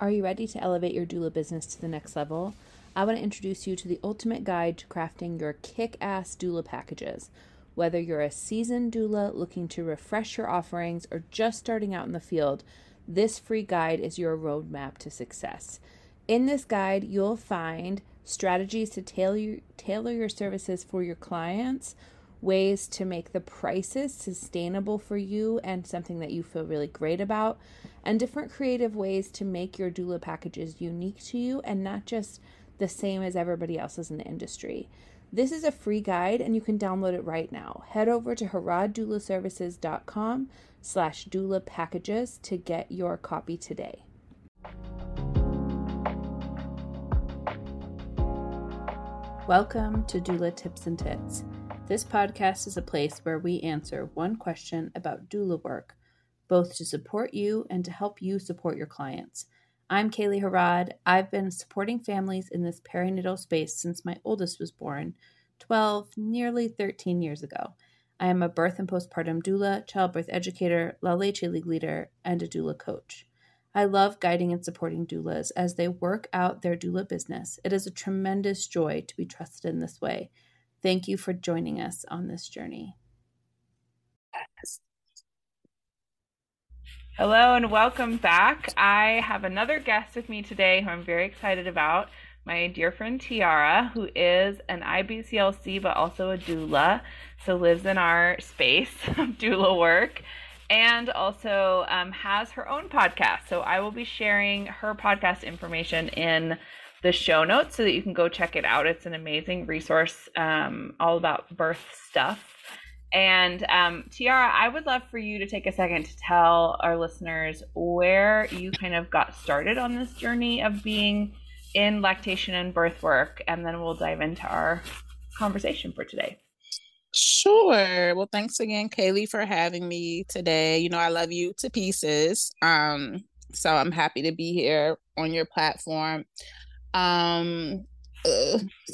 Are you ready to elevate your doula business to the next level? I want to introduce you to the ultimate guide to crafting your kick-ass doula packages. Whether you're a seasoned doula looking to refresh your offerings or just starting out in the field, this free guide is your roadmap to success. In this guide, you'll find strategies to tailor your services for your clients, ways to make the prices sustainable for you and something that you feel really great about, and different creative ways to make your doula packages unique to you and not just the same as everybody else's in the industry. This is a free guide and you can download it right now. Head over to hurrahdoulaservices.com/doula packages to get your copy today. Welcome to Doula Tips and Tits. This podcast is a place where we answer one question about doula work, both to support you and to help you support your clients. I'm Kaylee Harad. I've been supporting families in this perinatal space since my oldest was born 12, nearly 13 years ago. I am a birth and postpartum doula, childbirth educator, La Leche League leader, and a doula coach. I love guiding and supporting doulas as they work out their doula business. It is a tremendous joy to be trusted in this way. Thank you for joining us on this journey. Hello and welcome back. I have another guest with me today who I'm very excited about, my dear friend Tiara, who is an IBCLC but also a doula, so lives in our space of doula work, and also has her own podcast. So I will be sharing her podcast information in the show notes so that you can go check it out. It's an amazing resource, all about birth stuff. And Tiara, I would love for you to take a second to tell our listeners where you kind of got started on this journey of being in lactation and birth work, and then we'll dive into our conversation for today. Sure. Well, thanks again, Kaylee, for having me today. You know, I love you to pieces. So I'm happy to be here on your platform. To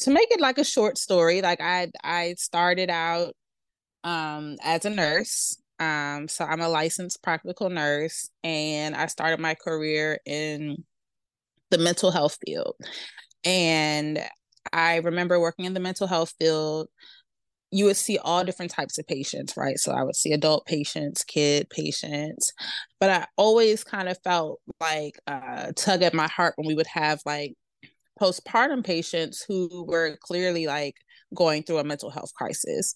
make it like a short story, like I started out as a nurse. So I'm a licensed practical nurse, and I started my career in the mental health field. And I remember working in the mental health field, you would see all different types of patients, right? So I would see adult patients, kid patients, but I always kind of felt like a tug at my heart when we would have like postpartum patients who were clearly like going through a mental health crisis.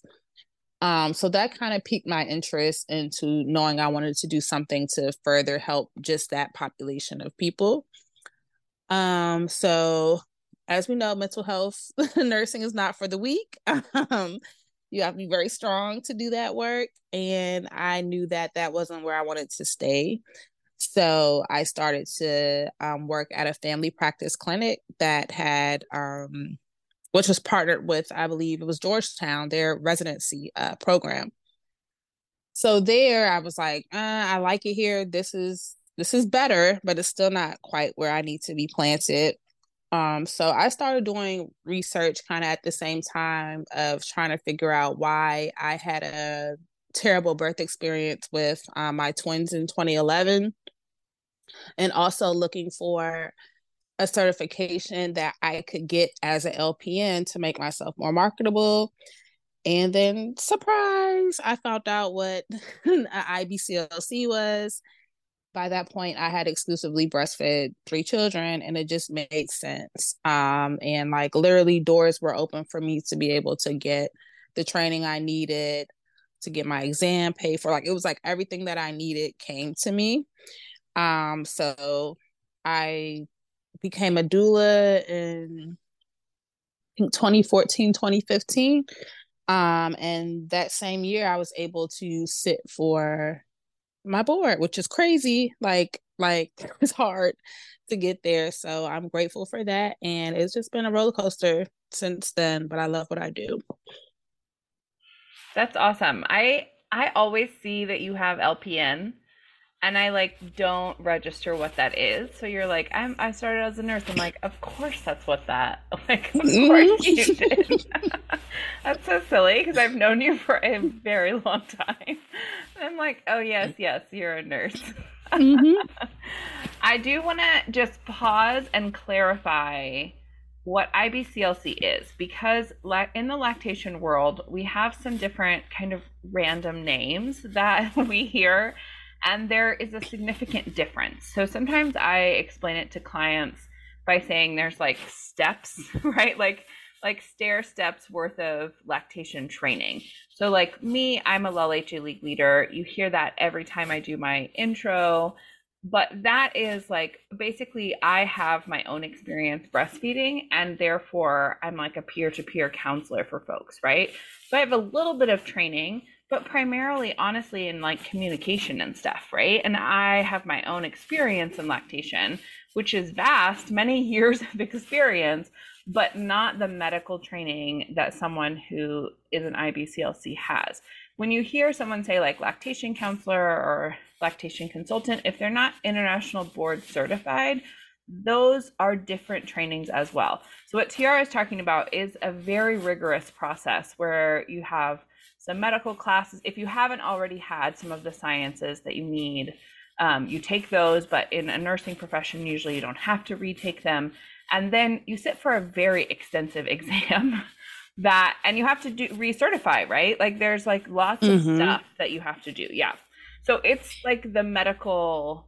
So that kind of piqued my interest into knowing I wanted to do something to further help just that population of people. So as we know, mental health nursing is not for the weak. You have to be very strong to do that work. And I knew that that wasn't where I wanted to stay. So I started to work at a family practice clinic that had, which was partnered with, I believe it was Georgetown, their residency program. So there I was like, I like it here. This is better, but it's still not quite where I need to be planted. So I started doing research kind of at the same time of trying to figure out why I had a terrible birth experience with my twins in 2011, and also looking for a certification that I could get as an LPN to make myself more marketable. And then, surprise, I found out what an IBCLC was. By that point, I had exclusively breastfed three children, and it just made sense. And like literally doors were open for me to be able to get the training I needed, to get my exam paid for. Like, it was like everything that I needed came to me. So I became a doula in 2014, 2015. And that same year I was able to sit for my board, which is crazy. Like it's hard to get there. So I'm grateful for that. And it's just been a roller coaster since then, but I love what I do. That's awesome. I always see that you have LPN. And I like don't register what that is. So you're like, I started as a nurse. I'm like, of course that's what that. Like, of course you did. That's so silly because I've known you for a very long time. And I'm like, oh yes, you're a nurse. Mm-hmm. I do want to just pause and clarify what IBCLC is, because in the lactation world, we have some different kind of random names that we hear, and there is a significant difference. So sometimes I explain it to clients by saying there's like steps, right? Like stair steps worth of lactation training. So like me, I'm a La Leche League leader. You hear that every time I do my intro, but that is like, basically I have my own experience breastfeeding, and therefore I'm like a peer-to-peer counselor for folks, right? So I have a little bit of training, but primarily honestly in like communication and stuff, right? And I have my own experience in lactation, which is vast, many years of experience, but not the medical training that someone who is an IBCLC has. When you hear someone say like lactation counselor or lactation consultant, if they're not International Board Certified, those are different trainings as well. So what Tiara is talking about is a very rigorous process where you have some medical classes. If you haven't already had some of the sciences that you need, you take those, but in a nursing profession, usually you don't have to retake them. And then you sit for a very extensive exam that, and you have to do recertify, right? Like there's like lots of stuff that you have to do. Yeah. So it's like the medical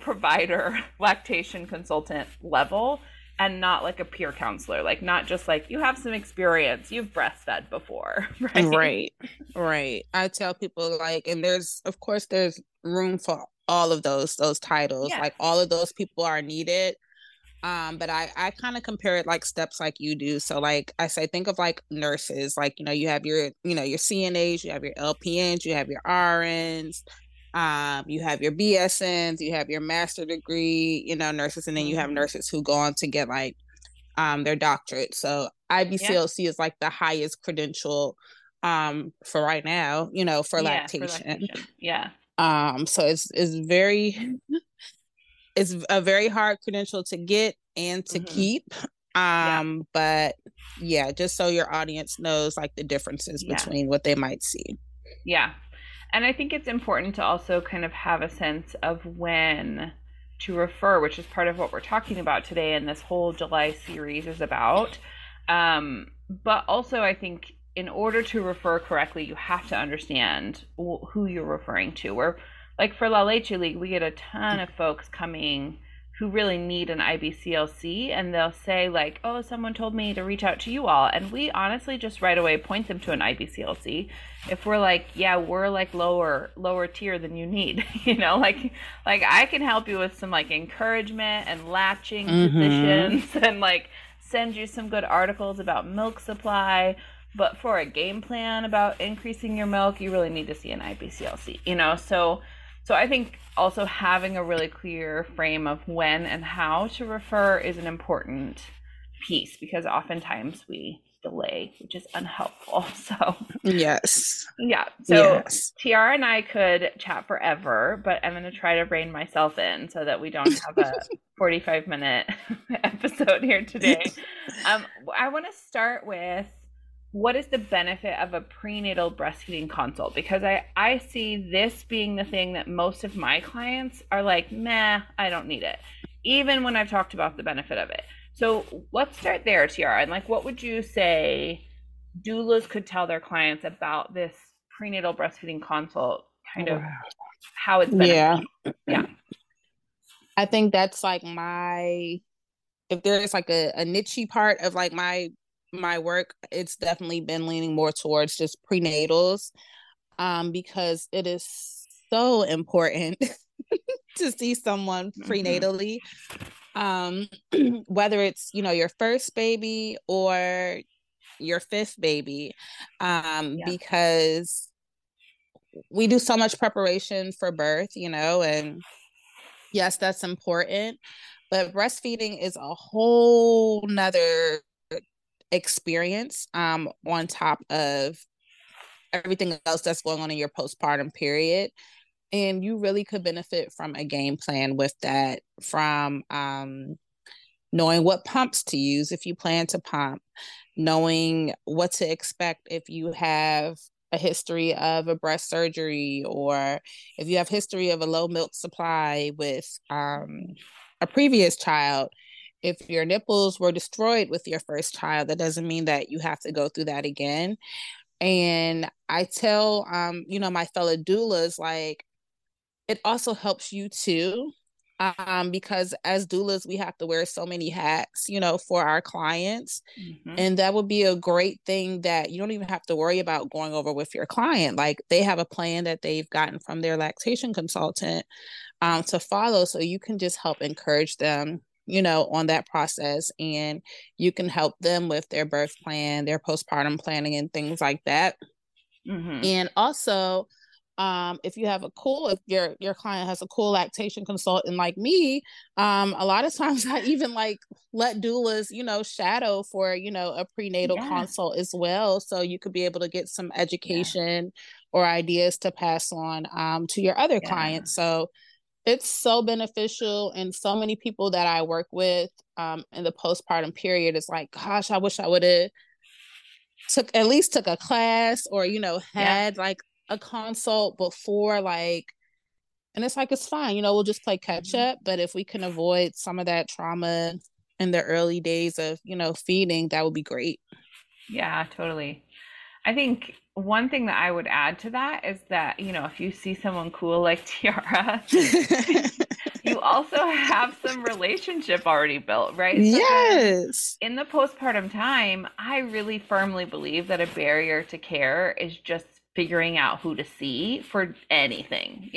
provider lactation consultant level, and not like a peer counselor, like not just like you have some experience, you've breastfed before, right? Right. I tell people like, and there's, of course, there's room for all of those titles, yes. Like all of those people are needed. But I kind of compare it like steps like you do. So like I say, think of like nurses, like, you know, you have your, you know, your CNAs, you have your LPNs, you have your RNs, you have your BSNs, you have your master degree, you know, nurses, and then you have nurses who go on to get like their doctorate. So IBCLC is like the highest credential for right now, you know, for lactation. Yeah. So it's very, it's a very hard credential to get and to keep. But yeah, just so your audience knows like the differences between what they might see. Yeah. And I think it's important to also kind of have a sense of when to refer, which is part of what we're talking about today and this whole July series is about. But also I think in order to refer correctly, you have to understand who you're referring to. We're like for La Leche League, we get a ton of folks coming who really need an IBCLC, and they'll say like, oh, someone told me to reach out to you all. And we honestly just right away point them to an IBCLC. If we're like, yeah, we're like lower tier than you need, you know, like I can help you with some like encouragement and latching positions and like send you some good articles about milk supply. But for a game plan about increasing your milk, you really need to see an IBCLC, you know? So I think also having a really clear frame of when and how to refer is an important piece, because oftentimes we delay, which is unhelpful. So yes. Yeah. So yes. Tiara and I could chat forever, but I'm going to try to rein myself in so that we don't have a 45-minute episode here today. I want to start with, what is the benefit of a prenatal breastfeeding consult? Because I see this being the thing that most of my clients are like, meh, I don't need it, even when I've talked about the benefit of it. So let's start there, Tiara. And like, what would you say doulas could tell their clients about this prenatal breastfeeding consult, kind of how it's beneficial? Yeah. I think that's like my, if there's like a niche part of like my work, it's definitely been leaning more towards just prenatals, because it is so important to see someone prenatally, whether it's, you know, your first baby or your fifth baby, because we do so much preparation for birth, you know, and yes, that's important, but breastfeeding is a whole nother experience on top of everything else that's going on in your postpartum period, and you really could benefit from a game plan with that, from knowing what pumps to use if you plan to pump, knowing what to expect if you have a history of a breast surgery, or if you have history of a low milk supply with a previous child, if your nipples were destroyed with your first child, that doesn't mean that you have to go through that again. And I tell, my fellow doulas, like, it also helps you too, because as doulas, we have to wear so many hats, for our clients. Mm-hmm. And that would be a great thing that you don't even have to worry about going over with your client. Like, they have a plan that they've gotten from their lactation consultant to follow. So you can just help encourage them, on that process, and you can help them with their birth plan, their postpartum planning, and things like that. Mm-hmm. And also, if your client has a cool lactation consultant like me, a lot of times I even let doulas, shadow for, a prenatal consult as well. So you could be able to get some education or ideas to pass on, to your other clients. So it's so beneficial. And so many people that I work with, in the postpartum period, it's like, gosh, I wish I would have took a class, or, had a consult before, and it's like, it's fine, we'll just play catch up. But if we can avoid some of that trauma in the early days of, feeding, that would be great. Yeah, totally. I think one thing that I would add to that is that, if you see someone cool like Tiara, you also have some relationship already built, right? So yes. In the postpartum time, I really firmly believe that a barrier to care is just figuring out who to see for anything,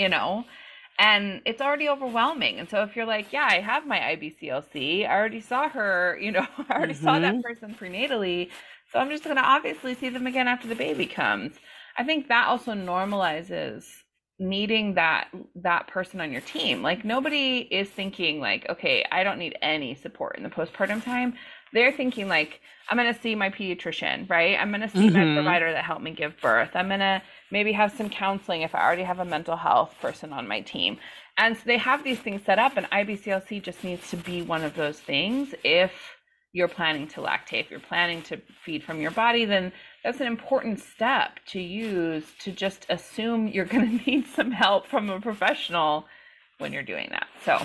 and it's already overwhelming. And so if you're like, I have my IBCLC, I already saw her, I already saw that person prenatally, so I'm just going to obviously see them again after the baby comes. I think that also normalizes needing that person on your team. Like, nobody is thinking like, okay, I don't need any support in the postpartum time. They're thinking like, I'm going to see my pediatrician, right? I'm going to see my provider that helped me give birth. I'm going to maybe have some counseling if I already have a mental health person on my team. And so they have these things set up, and IBCLC just needs to be one of those things. If you're planning to lactate, if you're planning to feed from your body, then that's an important step to use, to just assume you're going to need some help from a professional when you're doing that. So,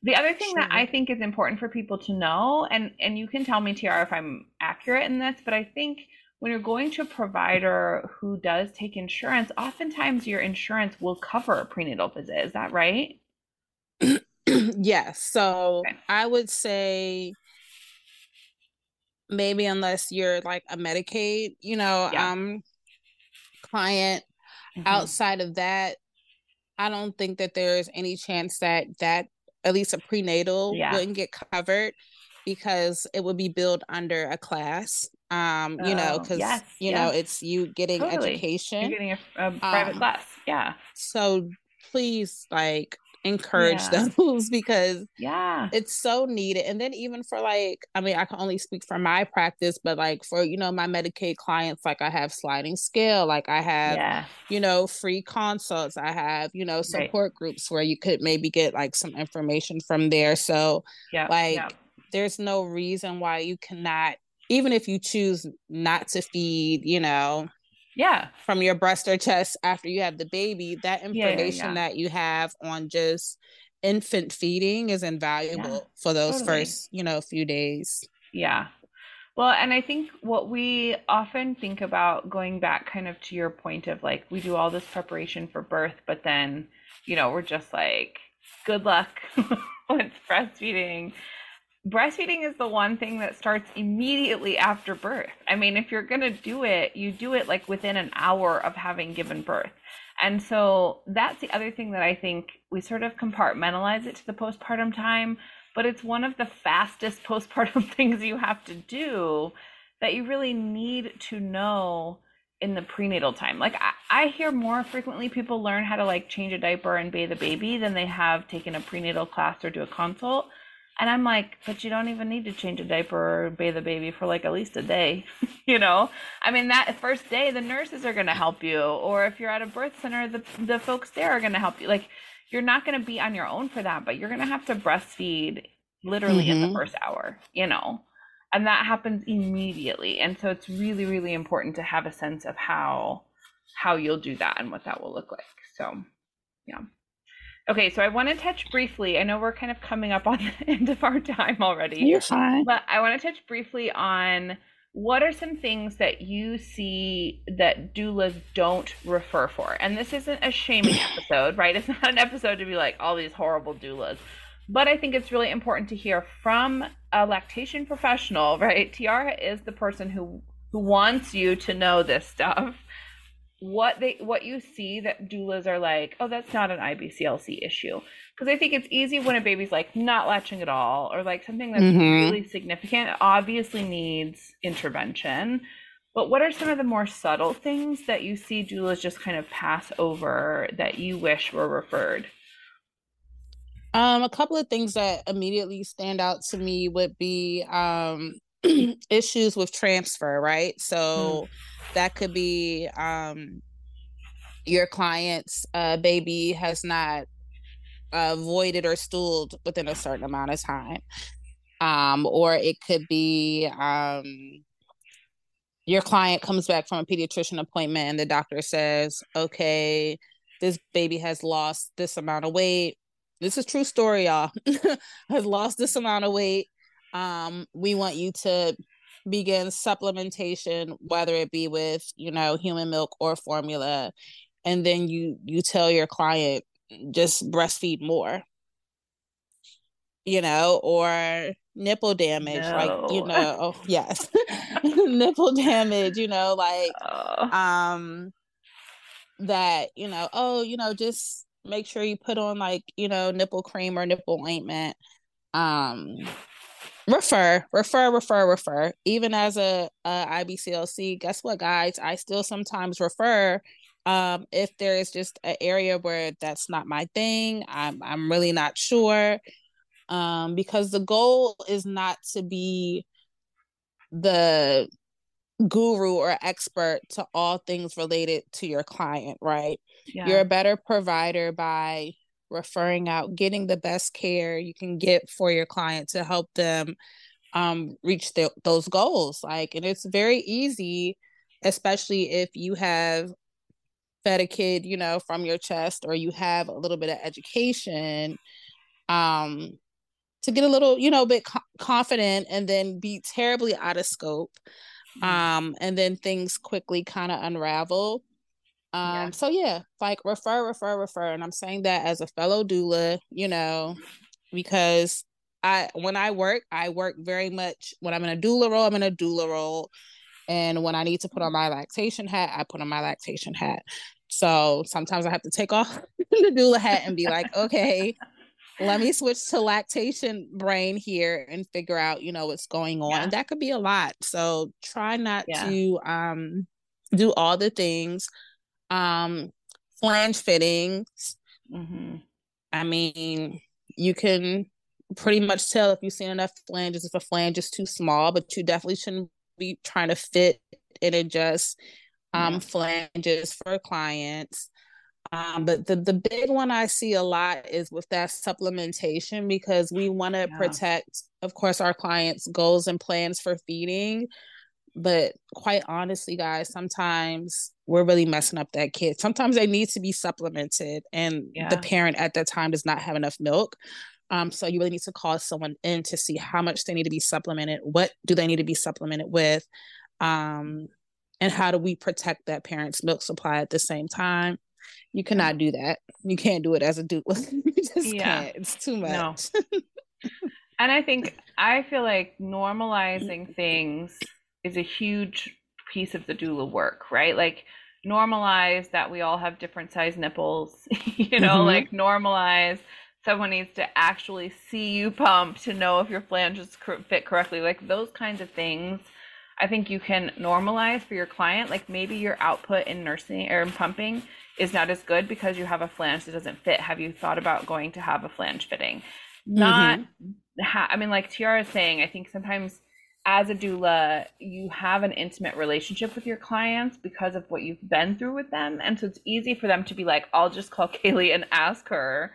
the other thing that I think is important for people to know, and you can tell me, Tiara, if I'm accurate in this, but I think when you're going to a provider who does take insurance, oftentimes your insurance will cover a prenatal visit. Is that right? Yes. So I would say maybe, unless you're like a Medicaid, client, outside of that, I don't think that there's any chance that at least a prenatal wouldn't get covered, because it would be billed under a class, it's you getting education. You're getting a private class. Yeah. So please encourage those, because it's so needed. And then even for I can only speak for my practice, but for, my Medicaid clients, I have sliding scale, I have, free consults. I have, support groups where you could maybe get some information from there. So there's no reason why you cannot, even if you choose not to feed, from your breast or chest after you have the baby, that information that you have on just infant feeding is invaluable for those first, few days. Yeah. Well, and I think what we often think about, going back kind of to your point of we do all this preparation for birth, but then, we're just good luck with breastfeeding. Breastfeeding is the one thing that starts immediately after birth. I mean, if you're going to do it, you do it within an hour of having given birth. And so that's the other thing that I think we sort of compartmentalize it to the postpartum time, but it's one of the fastest postpartum things you have to do that you really need to know in the prenatal time. I hear more frequently people learn how to change a diaper and bathe a baby than they have taken a prenatal class or do a consult. And I'm but you don't even need to change a diaper or bathe the baby for at least a day, I mean, that first day, the nurses are going to help you. Or if you're at a birth center, the folks there are going to help you. You're not going to be on your own for that, but you're going to have to breastfeed literally in the first hour, And that happens immediately. And so it's really, really important to have a sense of how you'll do that and what that will look like. So, yeah. Okay, so I want to touch briefly. I know we're kind of coming up on the end of our time already. You're fine. But I want to touch briefly on what are some things that you see that doulas don't refer for? And this isn't a shaming episode, right? It's not an episode to be like, all these horrible doulas. But I think it's really important to hear from a lactation professional, right? Tiara is the person who wants you to know this stuff. What you see that doulas are like, oh, that's not an IBCLC issue. Because I think it's easy when a baby's like not latching at all, or like something that's really significant, obviously needs intervention. But what are some of the more subtle things that you see doulas just kind of pass over that you wish were referred? A couple of things that immediately stand out to me would be issues with transfer, right? So that could be your client's baby has not voided or stooled within a certain amount of time. Or it could be your client comes back from a pediatrician appointment and the doctor says, okay, this baby has lost this amount of weight. This is true story, y'all. Has lost this amount of weight. We want you to begin supplementation, whether it be with, you know, human milk or formula. And then you tell your client, just breastfeed more, you know, or nipple damage, like, you know, yes, nipple damage, you know, like, that, you know, just make sure you put on like, you know, nipple cream or nipple ointment. Refer. Even as a IBCLC, guess what, guys? I still sometimes refer if there is just an area where that's not my thing. I'm really not sure, because the goal is not to be the guru or expert to all things related to your client, right? Yeah. You're a better provider by referring out, getting the best care you can get for your client to help them reach those goals. Like, and it's very easy, especially if you have fed a kid, you know, from your chest, or you have a little bit of education, to get a little, you know, bit confident and then be terribly out of scope. And then things quickly kind of unravel. So yeah, like refer. And I'm saying that as a fellow doula, you know, because when I work very much, when I'm in a doula role. And when I need to put on my lactation hat, I put on my lactation hat. So sometimes I have to take off the doula hat and be like, okay, let me switch to lactation brain here and figure out, you know, what's going on. Yeah. And that could be a lot. So try not to, do all the things. Flange fittings. I mean, you can pretty much tell if you've seen enough flanges if a flange is too small, but you definitely shouldn't be trying to fit and adjust flanges for clients. But the big one I see a lot is with that supplementation, because we want to protect, of course, our clients' goals and plans for feeding. But quite honestly, guys, sometimes we're really messing up that kid. Sometimes they need to be supplemented, and the parent at that time does not have enough milk. So you really need to call someone in to see how much they need to be supplemented. What do they need to be supplemented with? And how do we protect that parent's milk supply at the same time? You cannot do that. You can't do it as a doula. You just can't. It's too much. No. And I feel like normalizing things is a huge piece of the doula work, right? Like normalize that we all have different size nipples, you know, like normalize someone needs to actually see you pump to know if your flanges fit correctly. Like those kinds of things, I think you can normalize for your client. Like maybe your output in nursing or in pumping is not as good because you have a flange that doesn't fit. Have you thought about going to have a flange fitting? Not, I mean, like Tiara is saying, I think sometimes as a doula, you have an intimate relationship with your clients because of what you've been through with them. And so it's easy for them to be like, I'll just call Kaylee and ask her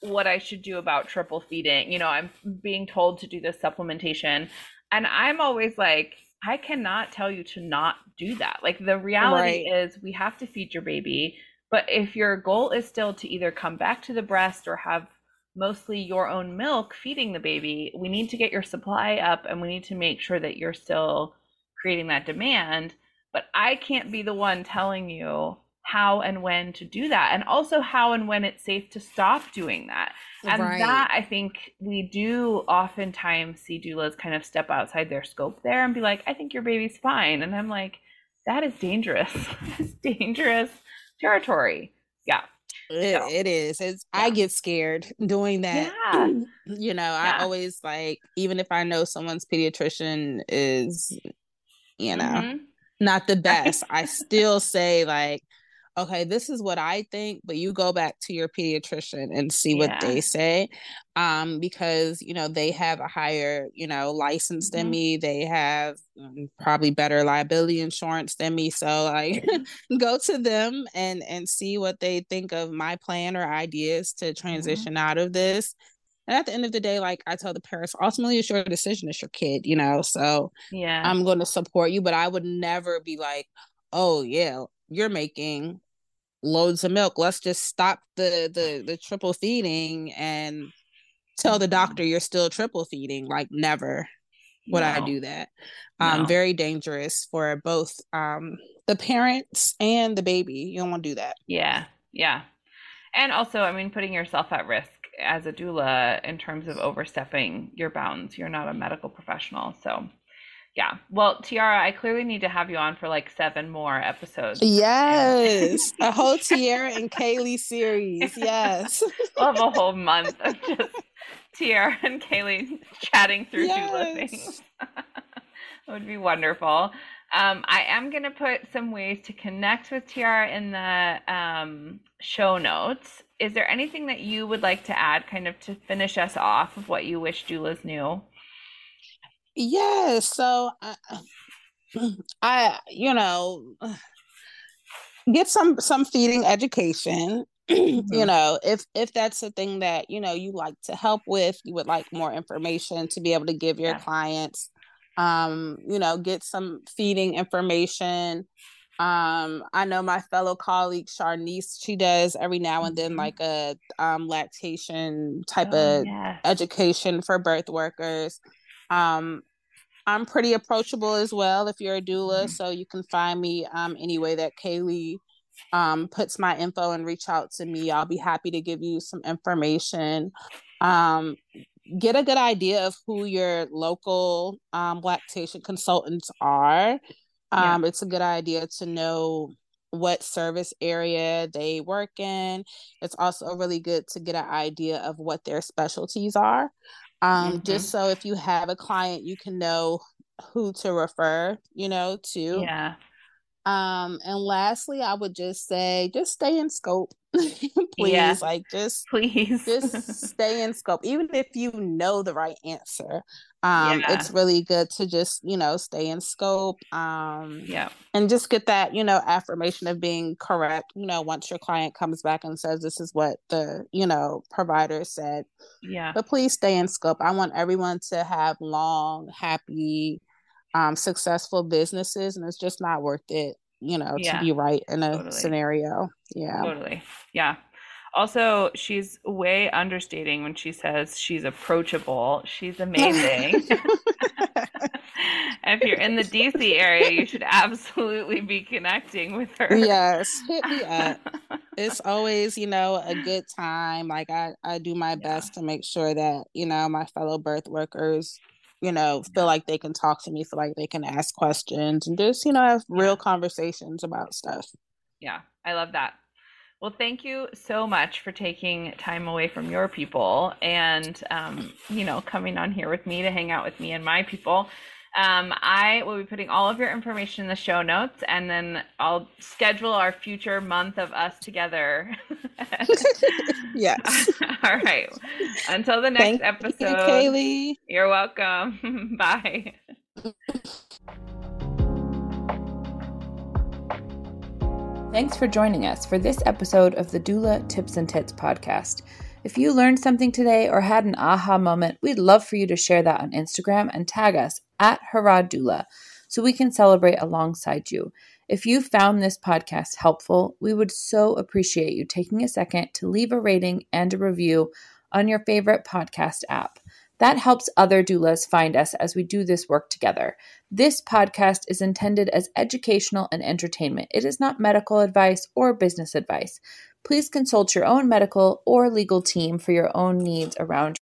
what I should do about triple feeding. You know, I'm being told to do this supplementation. And I'm always like, I cannot tell you to not do that. Like, the reality is we have to feed your baby. But if your goal is still to either come back to the breast or have mostly your own milk feeding the baby, we need to get your supply up, and we need to make sure that you're still creating that demand. But I can't be the one telling you how and when to do that, and also how and when it's safe to stop doing that. And that, I think we do oftentimes see doulas kind of step outside their scope there and be like, I think your baby's fine. And I'm like, that is dangerous. It's dangerous territory. Yeah. It is. I get scared doing that. Yeah. You know, I always like, even if I know someone's pediatrician is, you know, not the best, I still say like, okay, this is what I think, but you go back to your pediatrician and see what they say. Because, you know, they have a higher, you know, license than me. They have probably better liability insurance than me. So like, go to them and see what they think of my plan or ideas to transition out of this. And at the end of the day, like I tell the parents, ultimately it's your decision, it's your kid, you know? So I'm going to support you, but I would never be like, oh yeah, you're making loads of milk, let's just stop the triple feeding and tell the doctor you're still triple feeding. Like, never would I do that. Very dangerous for both the parents and the baby. You don't want to do that. Yeah And also, I mean, putting yourself at risk as a doula in terms of overstepping your bounds. You're not a medical professional, so yeah. Well, Tiara, I clearly need to have you on for like 7 more episodes. Yes. A whole Tiara and Kaylee series. Yes. We'll have a whole month of just Tiara and Kaylee chatting through doula things. That would be wonderful. I am going to put some ways to connect with Tiara in the show notes. Is there anything that you would like to add kind of to finish us off of what you wish doulas knew? Yes. So I, you know, get some feeding education, you know, if that's the thing that, you know, you like to help with, you would like more information to be able to give your clients, you know, get some feeding information. I know my fellow colleague, Sharnice, she does every now and then like a lactation type of education for birth workers. I'm pretty approachable as well if you're a doula, so you can find me any way that Kaylee puts my info and reach out to me. I'll be happy to give you some information. Get a good idea of who your local lactation consultants are. It's a good idea to know what service area they work in. It's also really good to get an idea of what their specialties are. Just so if you have a client, you can know who to refer, you know, to. Yeah. And lastly, I would just say, just stay in scope, please stay in scope. Even if you know the right answer, it's really good to just, you know, stay in scope, and just get that, you know, affirmation of being correct. You know, once your client comes back and says, this is what the, you know, provider said, but please stay in scope. I want everyone to have long, happy, successful businesses, and it's just not worth it, you know, to be right in a scenario. Also, she's way understating when she says she's approachable. She's amazing. If you're in the DC area, you should absolutely be connecting with her. Yes, hit me up. It's always, you know, a good time. Like I do my best to make sure that, you know, my fellow birth workers, you know, feel like they can talk to me, feel like they can ask questions, and just, you know, have real conversations about stuff. Yeah, I love that. Well, thank you so much for taking time away from your people and, you know, coming on here with me to hang out with me and my people. I will be putting all of your information in the show notes, and then I'll schedule our future month of us together. Yes. All right. Until the next episode. Thank you, Kaylee. You're welcome. Bye. Thanks for joining us for this episode of the Doula Tips and Tits podcast. If you learned something today or had an aha moment, we'd love for you to share that on Instagram and tag us at Harad Doula so we can celebrate alongside you. If you found this podcast helpful, we would so appreciate you taking a second to leave a rating and a review on your favorite podcast app. That helps other doulas find us as we do this work together. This podcast is intended as educational and entertainment. It is not medical advice or business advice. Please consult your own medical or legal team for your own needs around